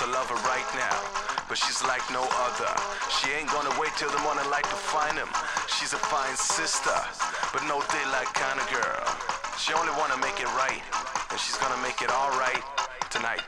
wants to love her right now, but she's like no other. She ain't gonna wait till the morning light to find him. She's a fine sister, but no daylight kind of girl. She only wanna make it right, and she's gonna make it all right tonight.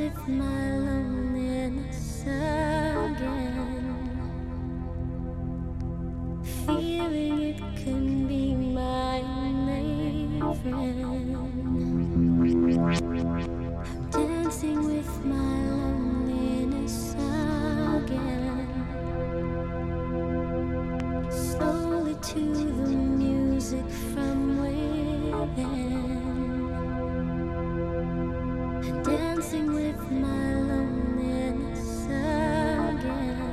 with my loneliness again, feeling it can be my main friend. I'm dancing with my loneliness again, slowly to the music from within. Dancing with my loneliness again.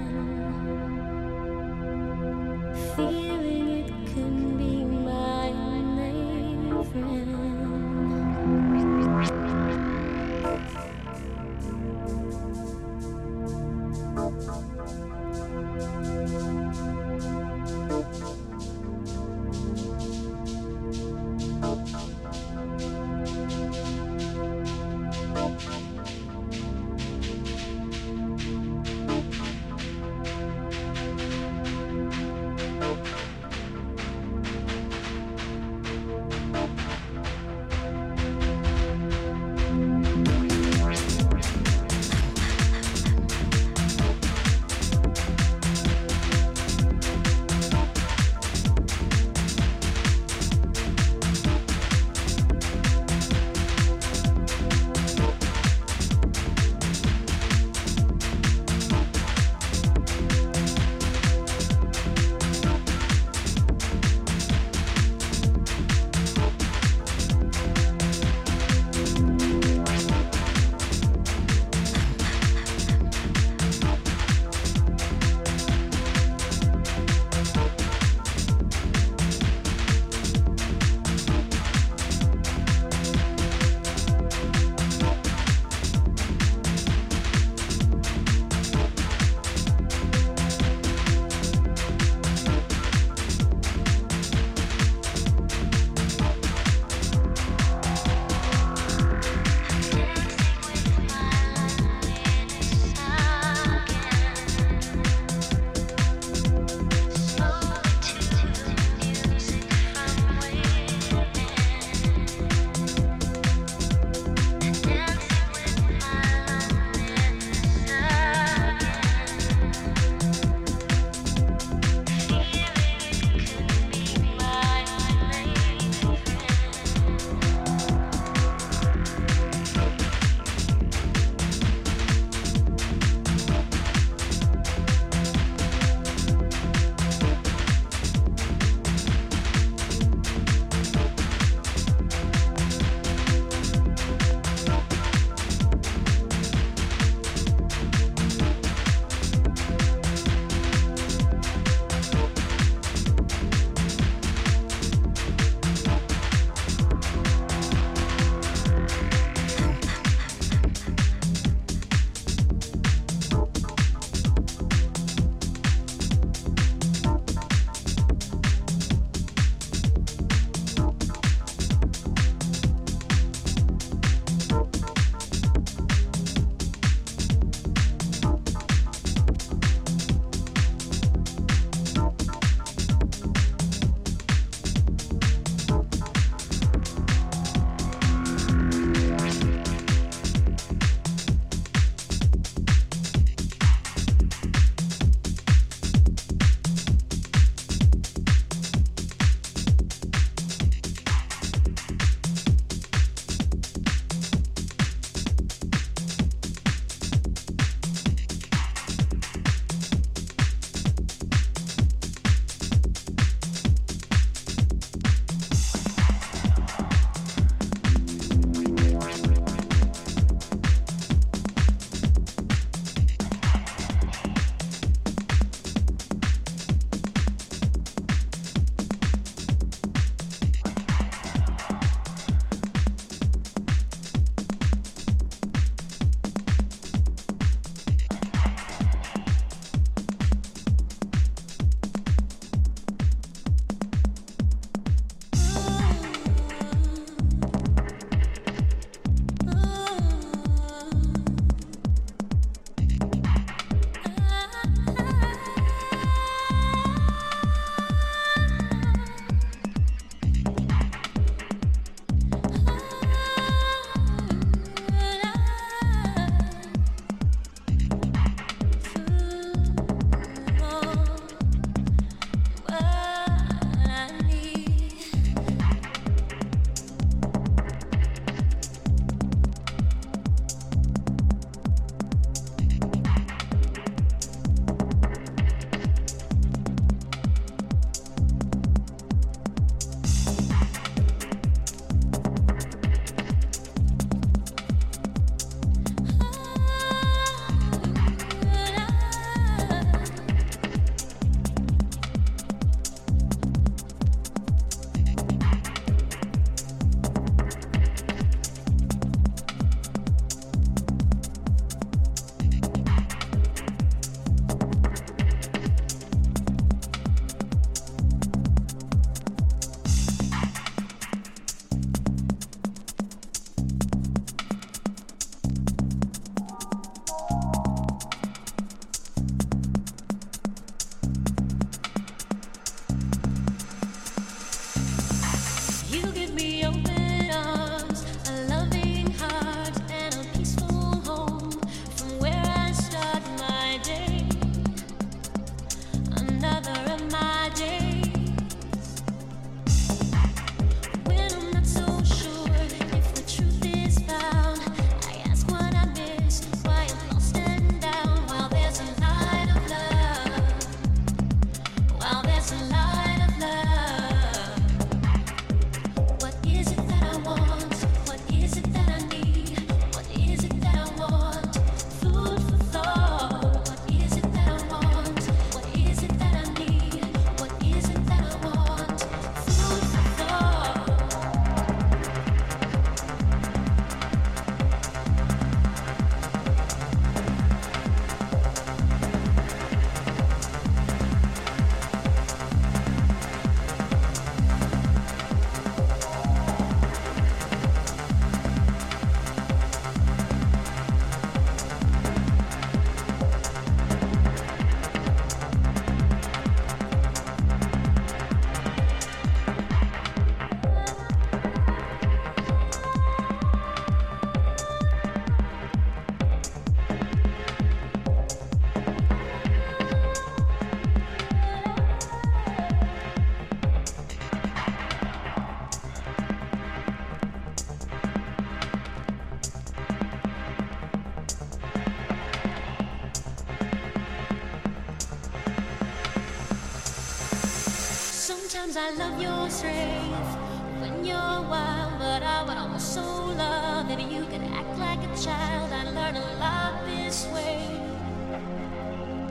I love your strength when you're wild, but I would also love if you could act like a child. I learned a lot this way,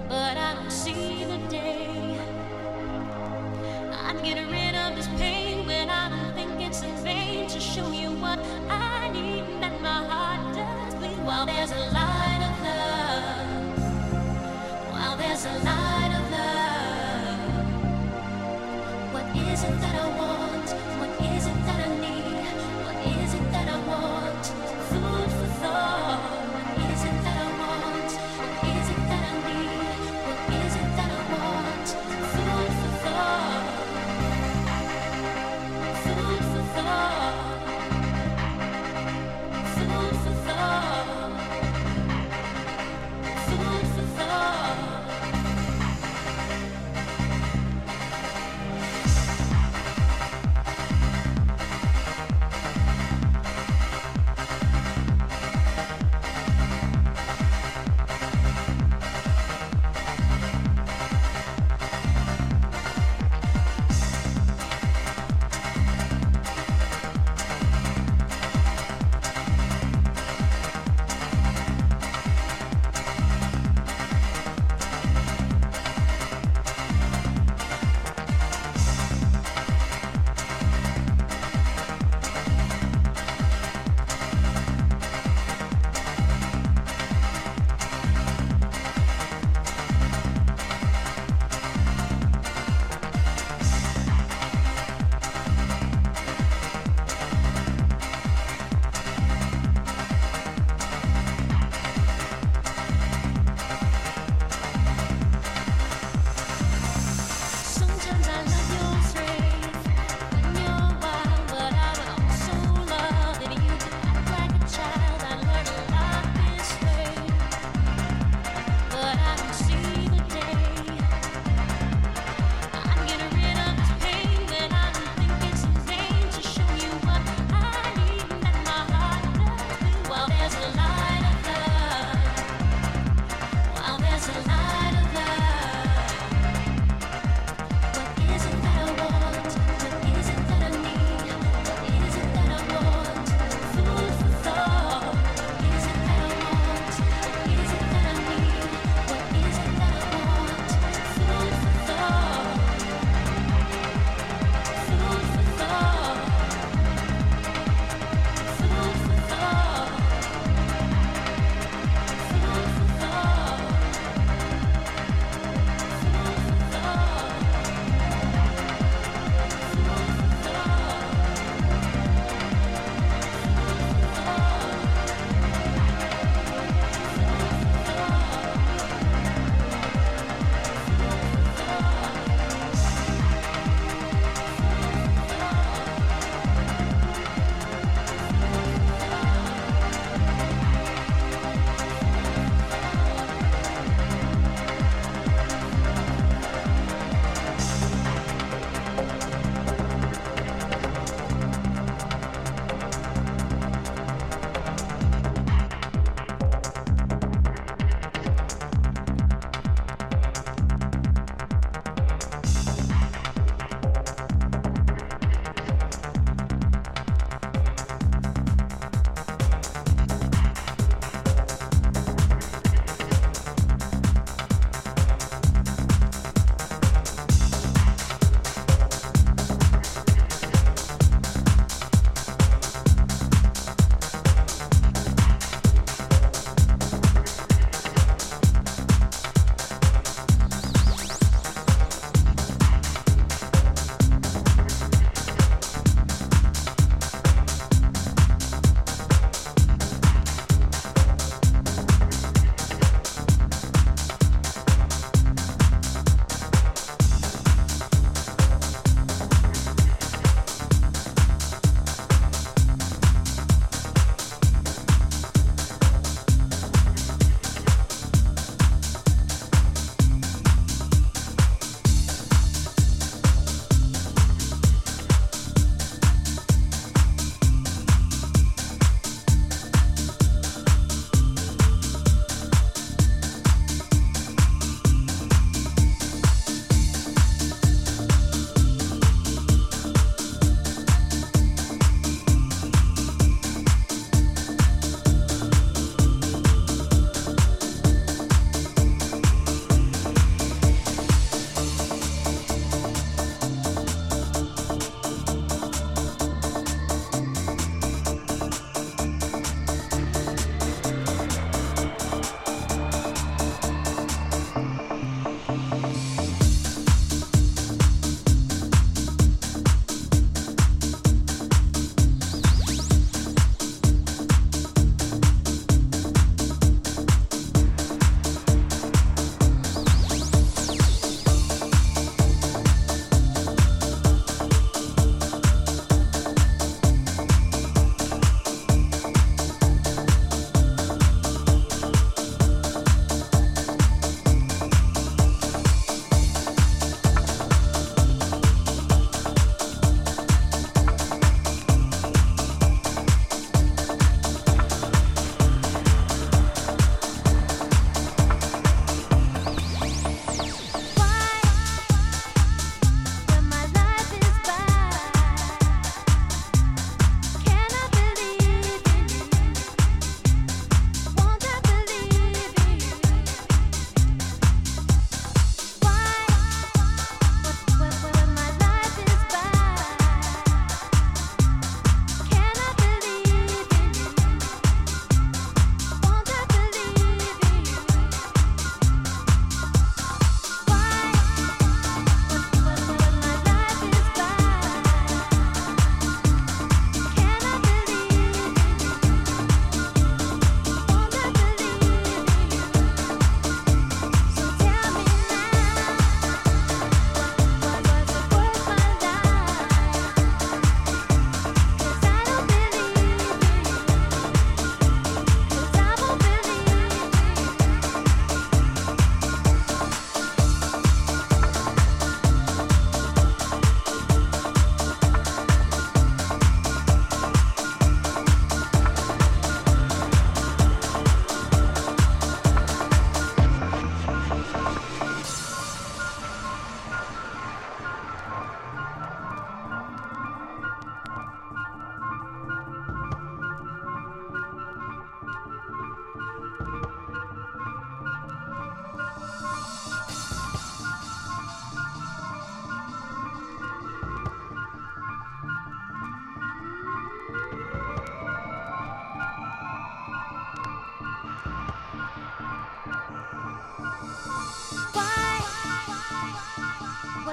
but I don't see the day I'm getting rid of this pain when I don't think it's in vain. To show you what I need and that my heart does bleed. While there's a light of love, while there's a light of love, what is it that I want? What is it that I need? What is it that I want? Food for thought. What is it that I want? What is it that I need? What is it that I want? Food for thought. Food for thought. Food for thought.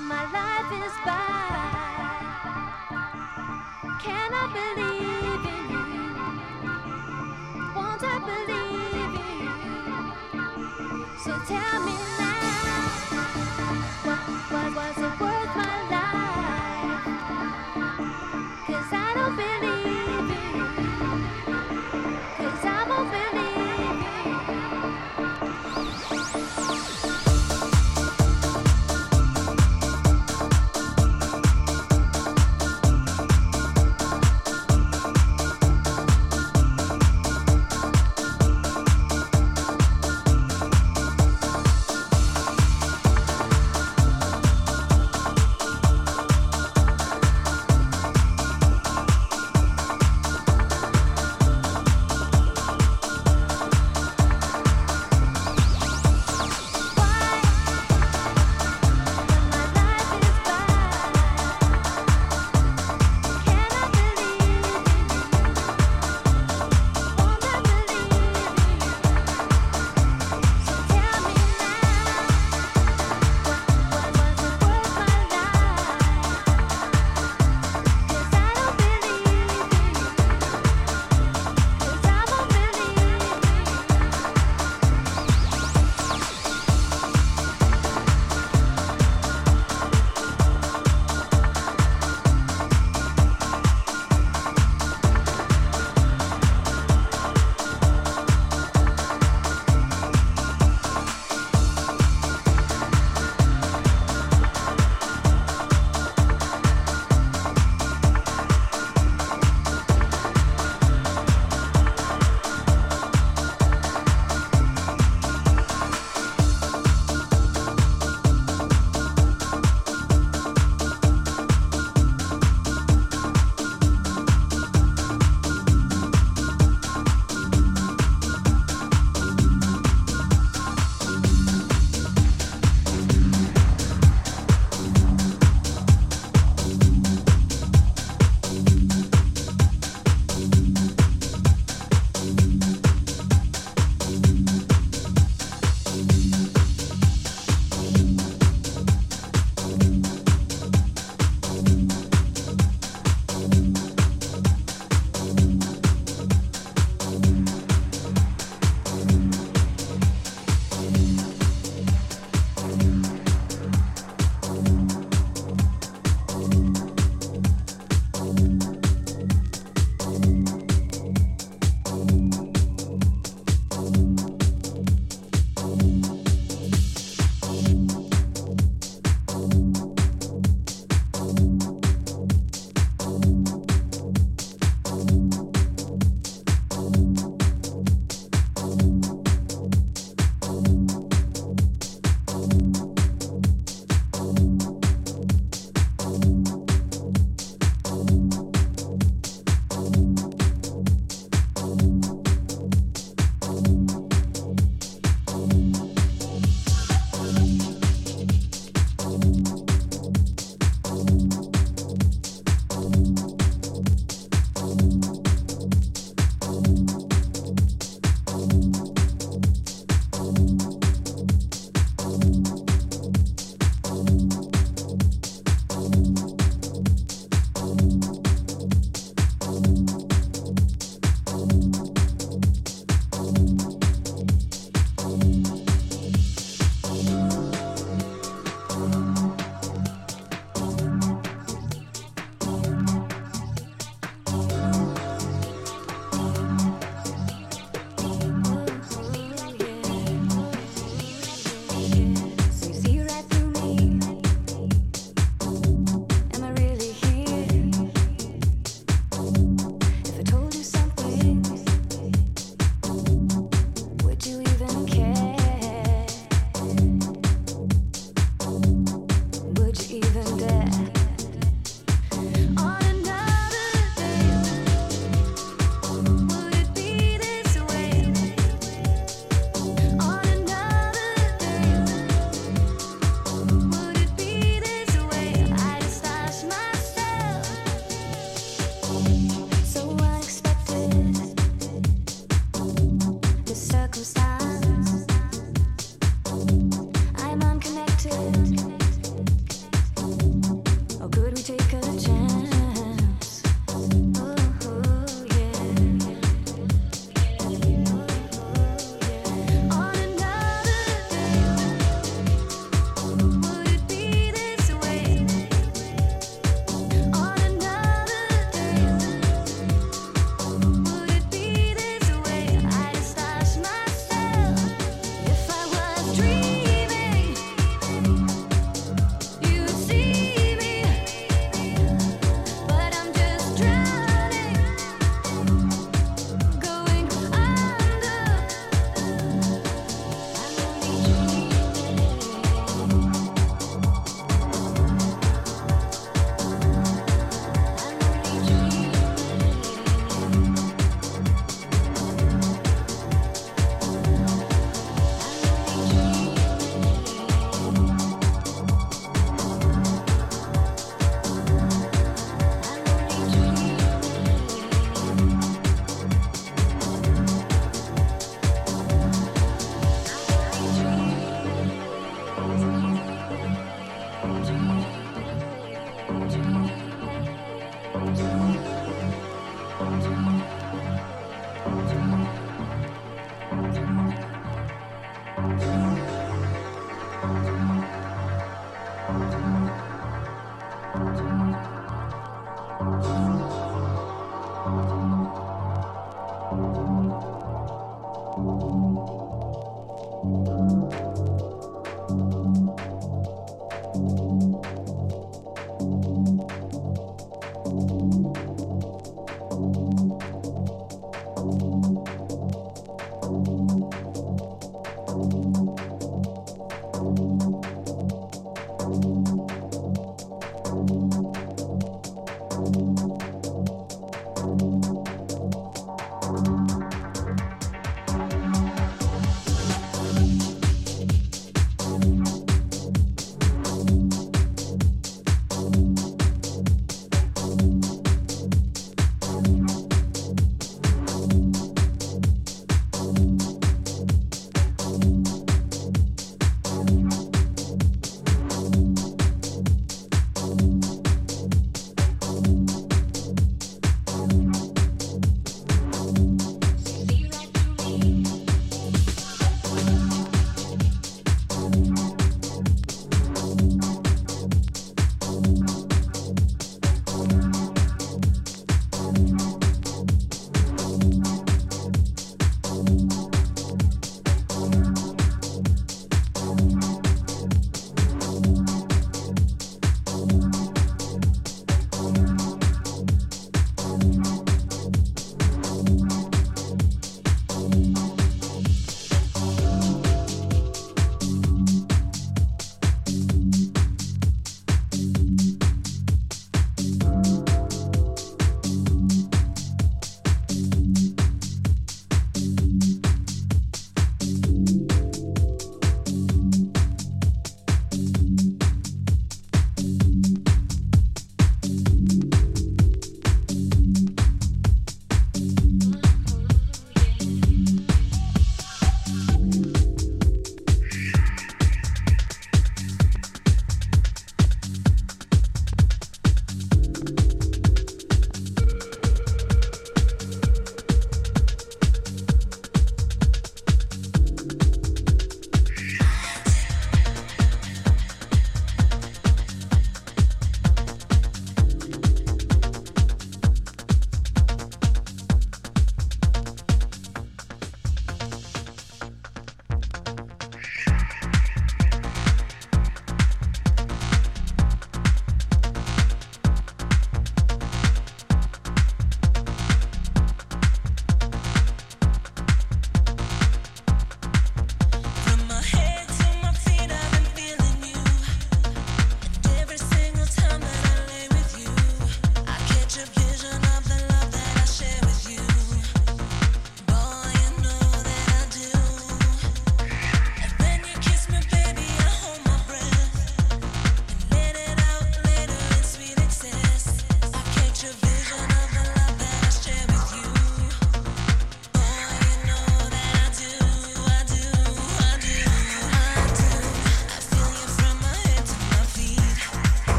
but my life is by. Can I believe in you? Won't I believe in you? So tell me now, what was it worth my life? 'Cause I don't believe in you. 'Cause I won't believe in you.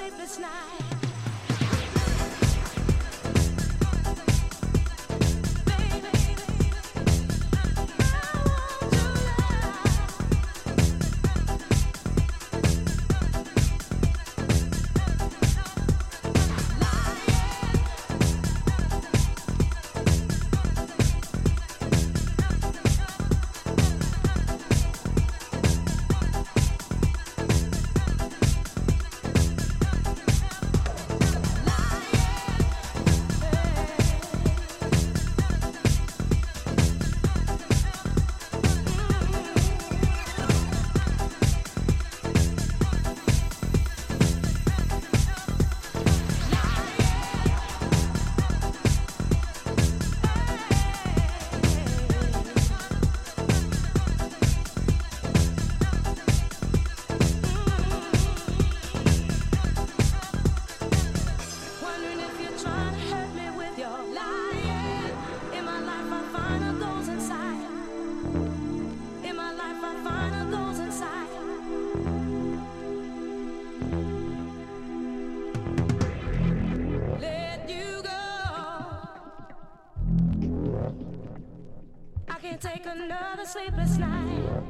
sleepless night. Take another sleepless night.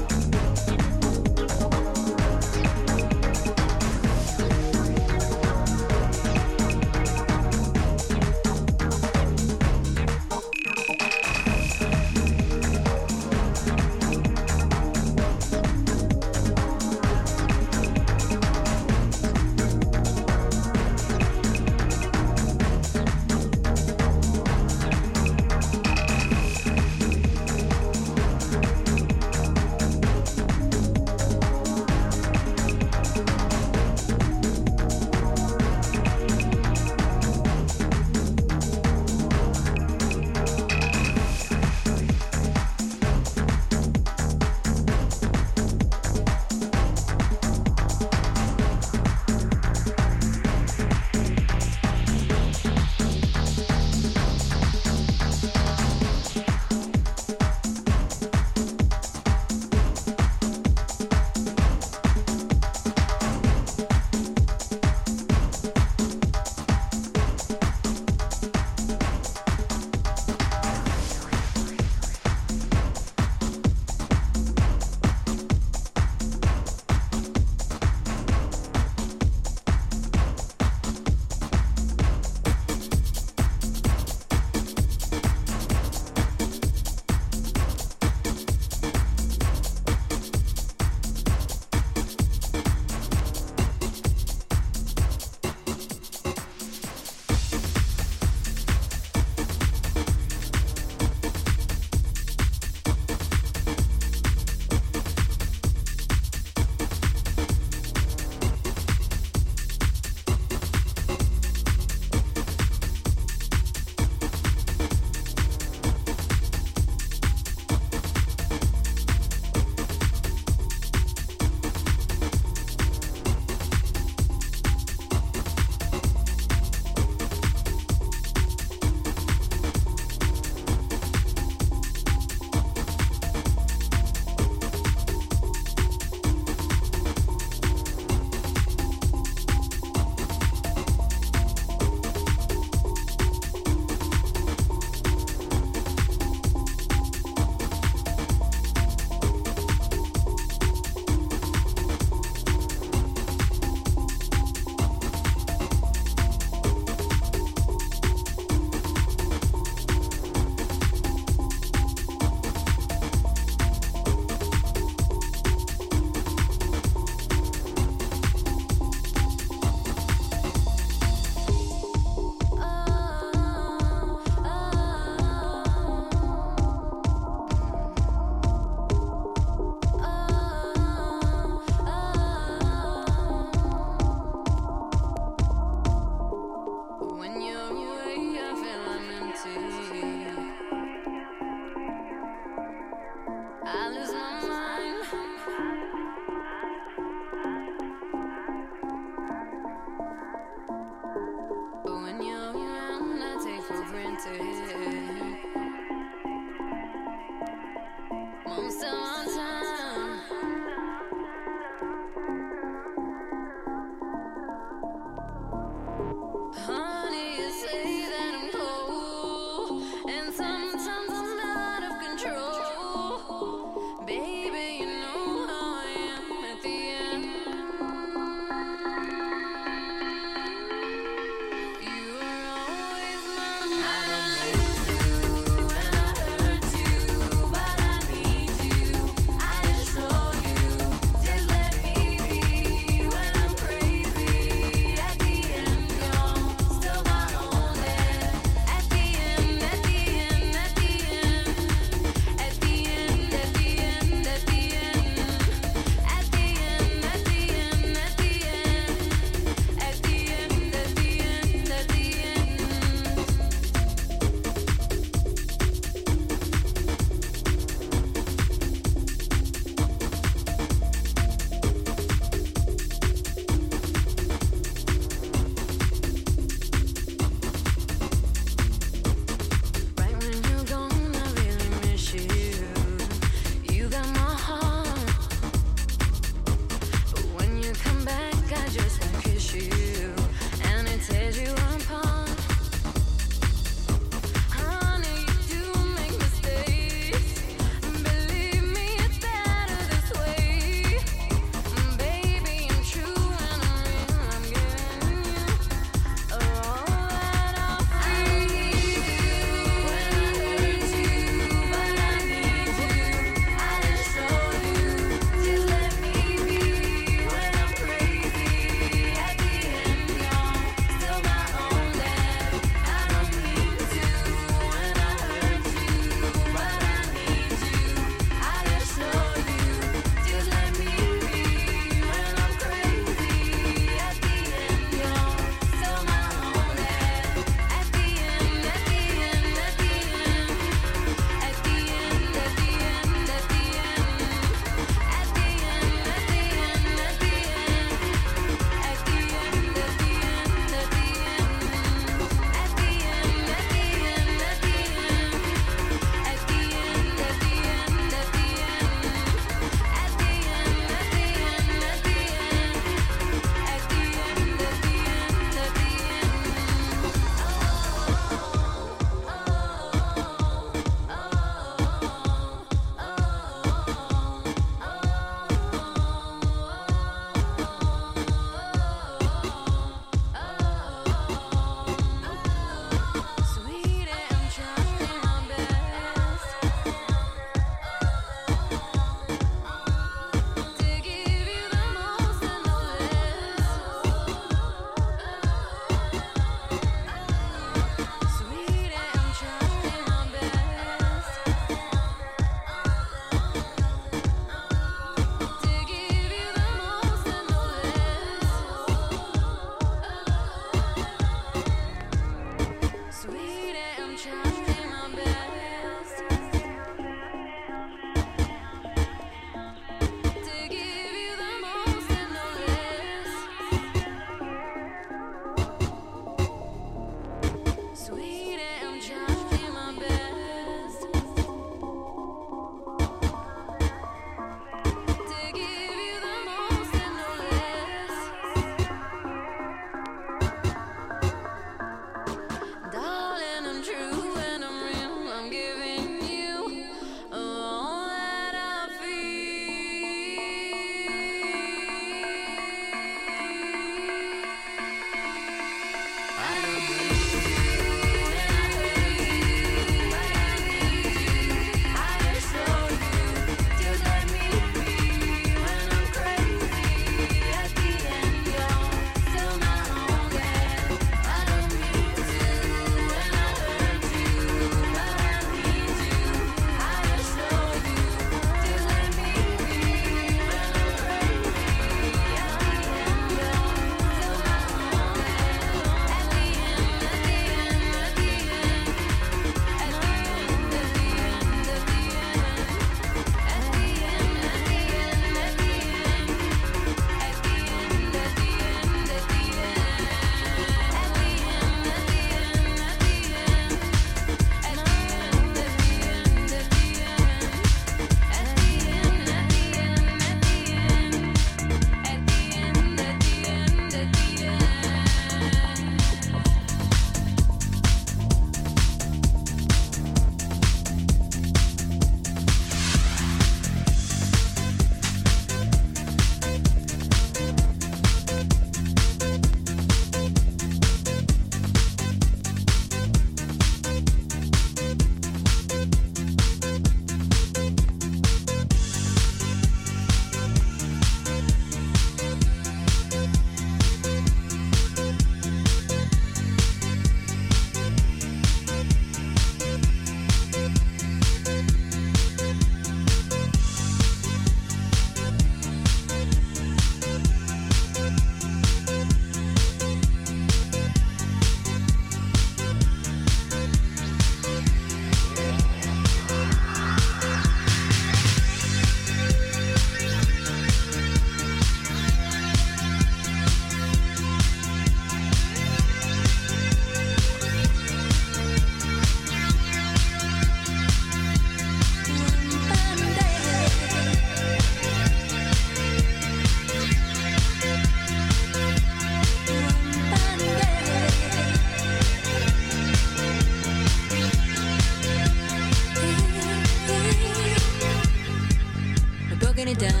down.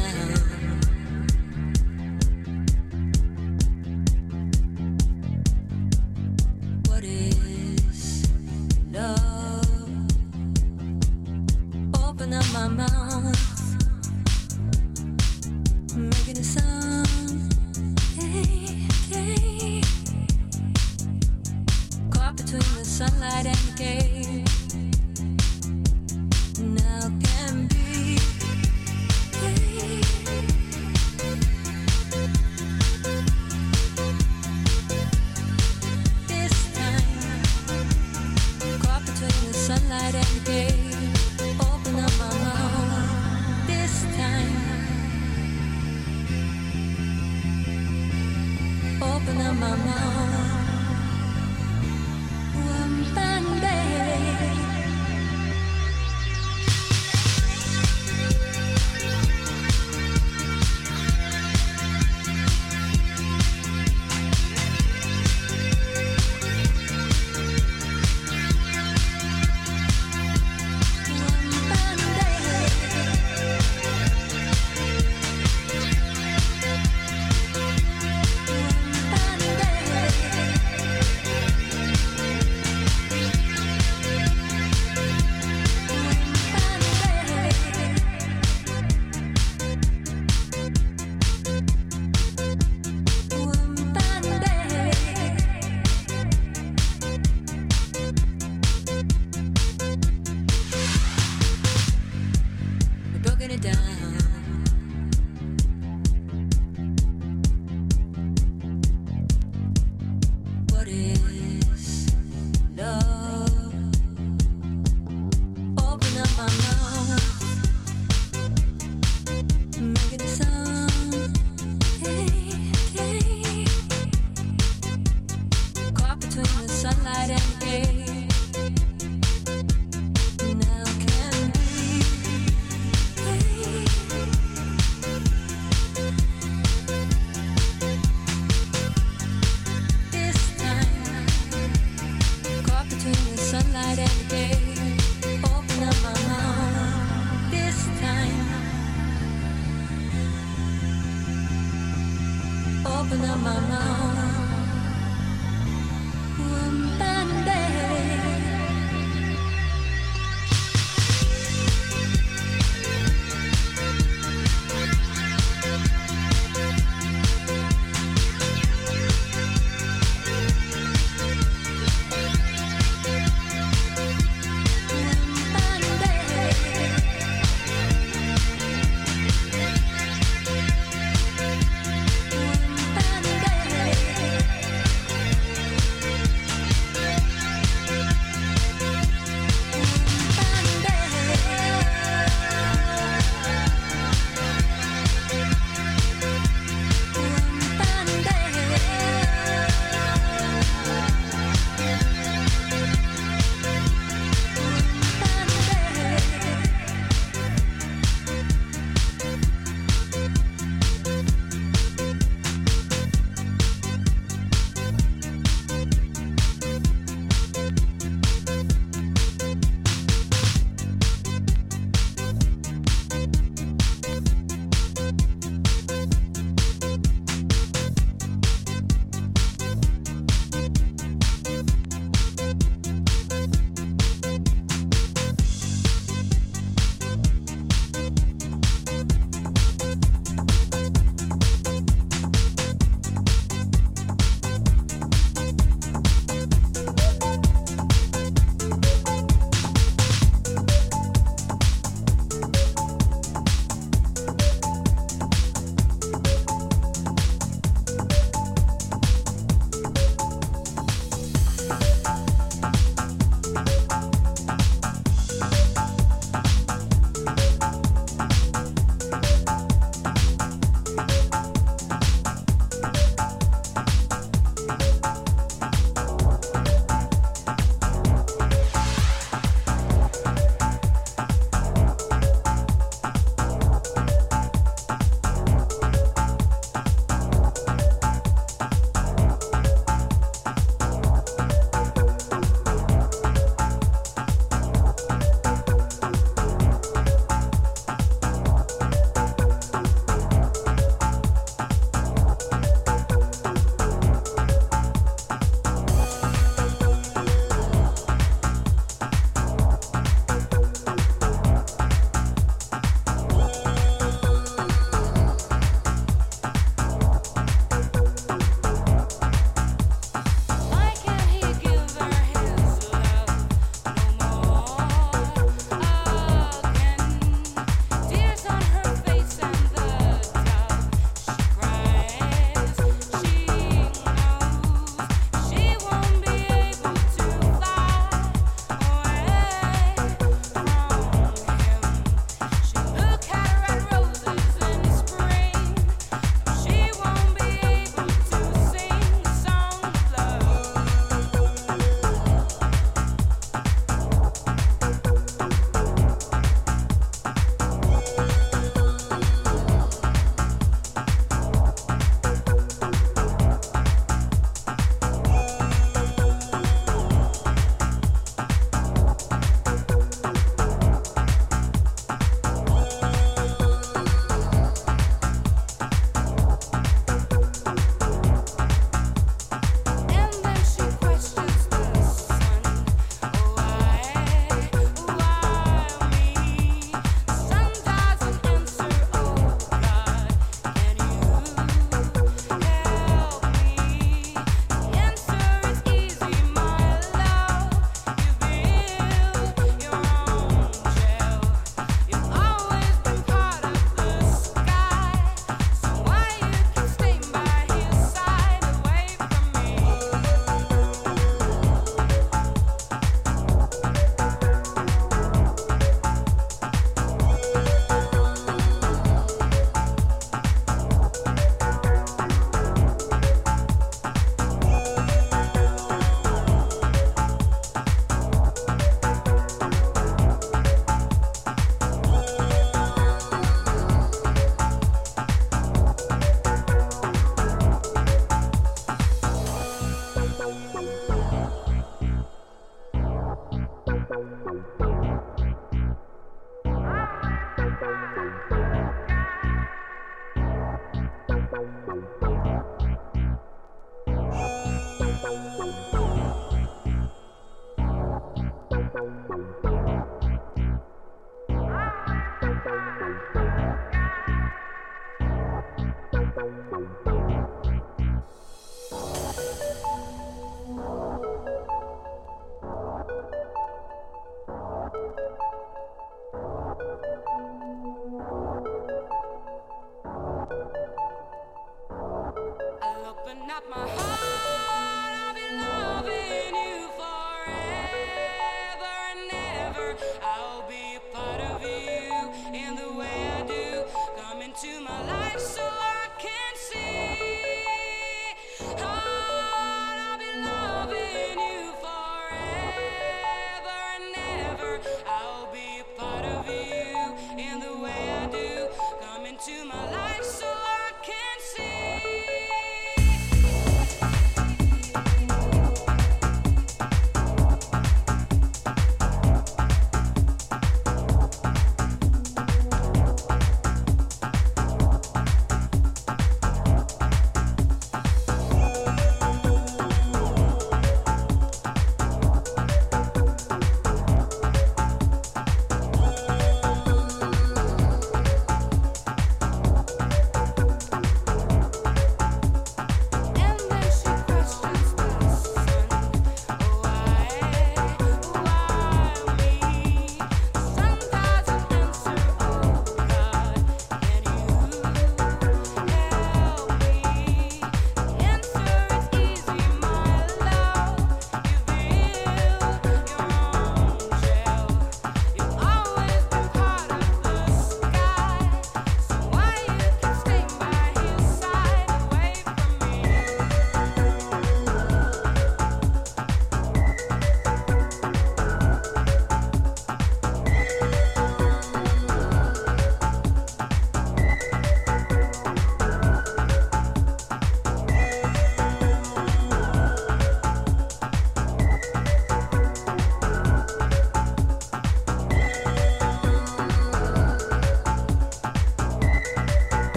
What is love? Open up my mouth, making a sound. Hey. Caught between the sunlight and the cave. Open up my mouth.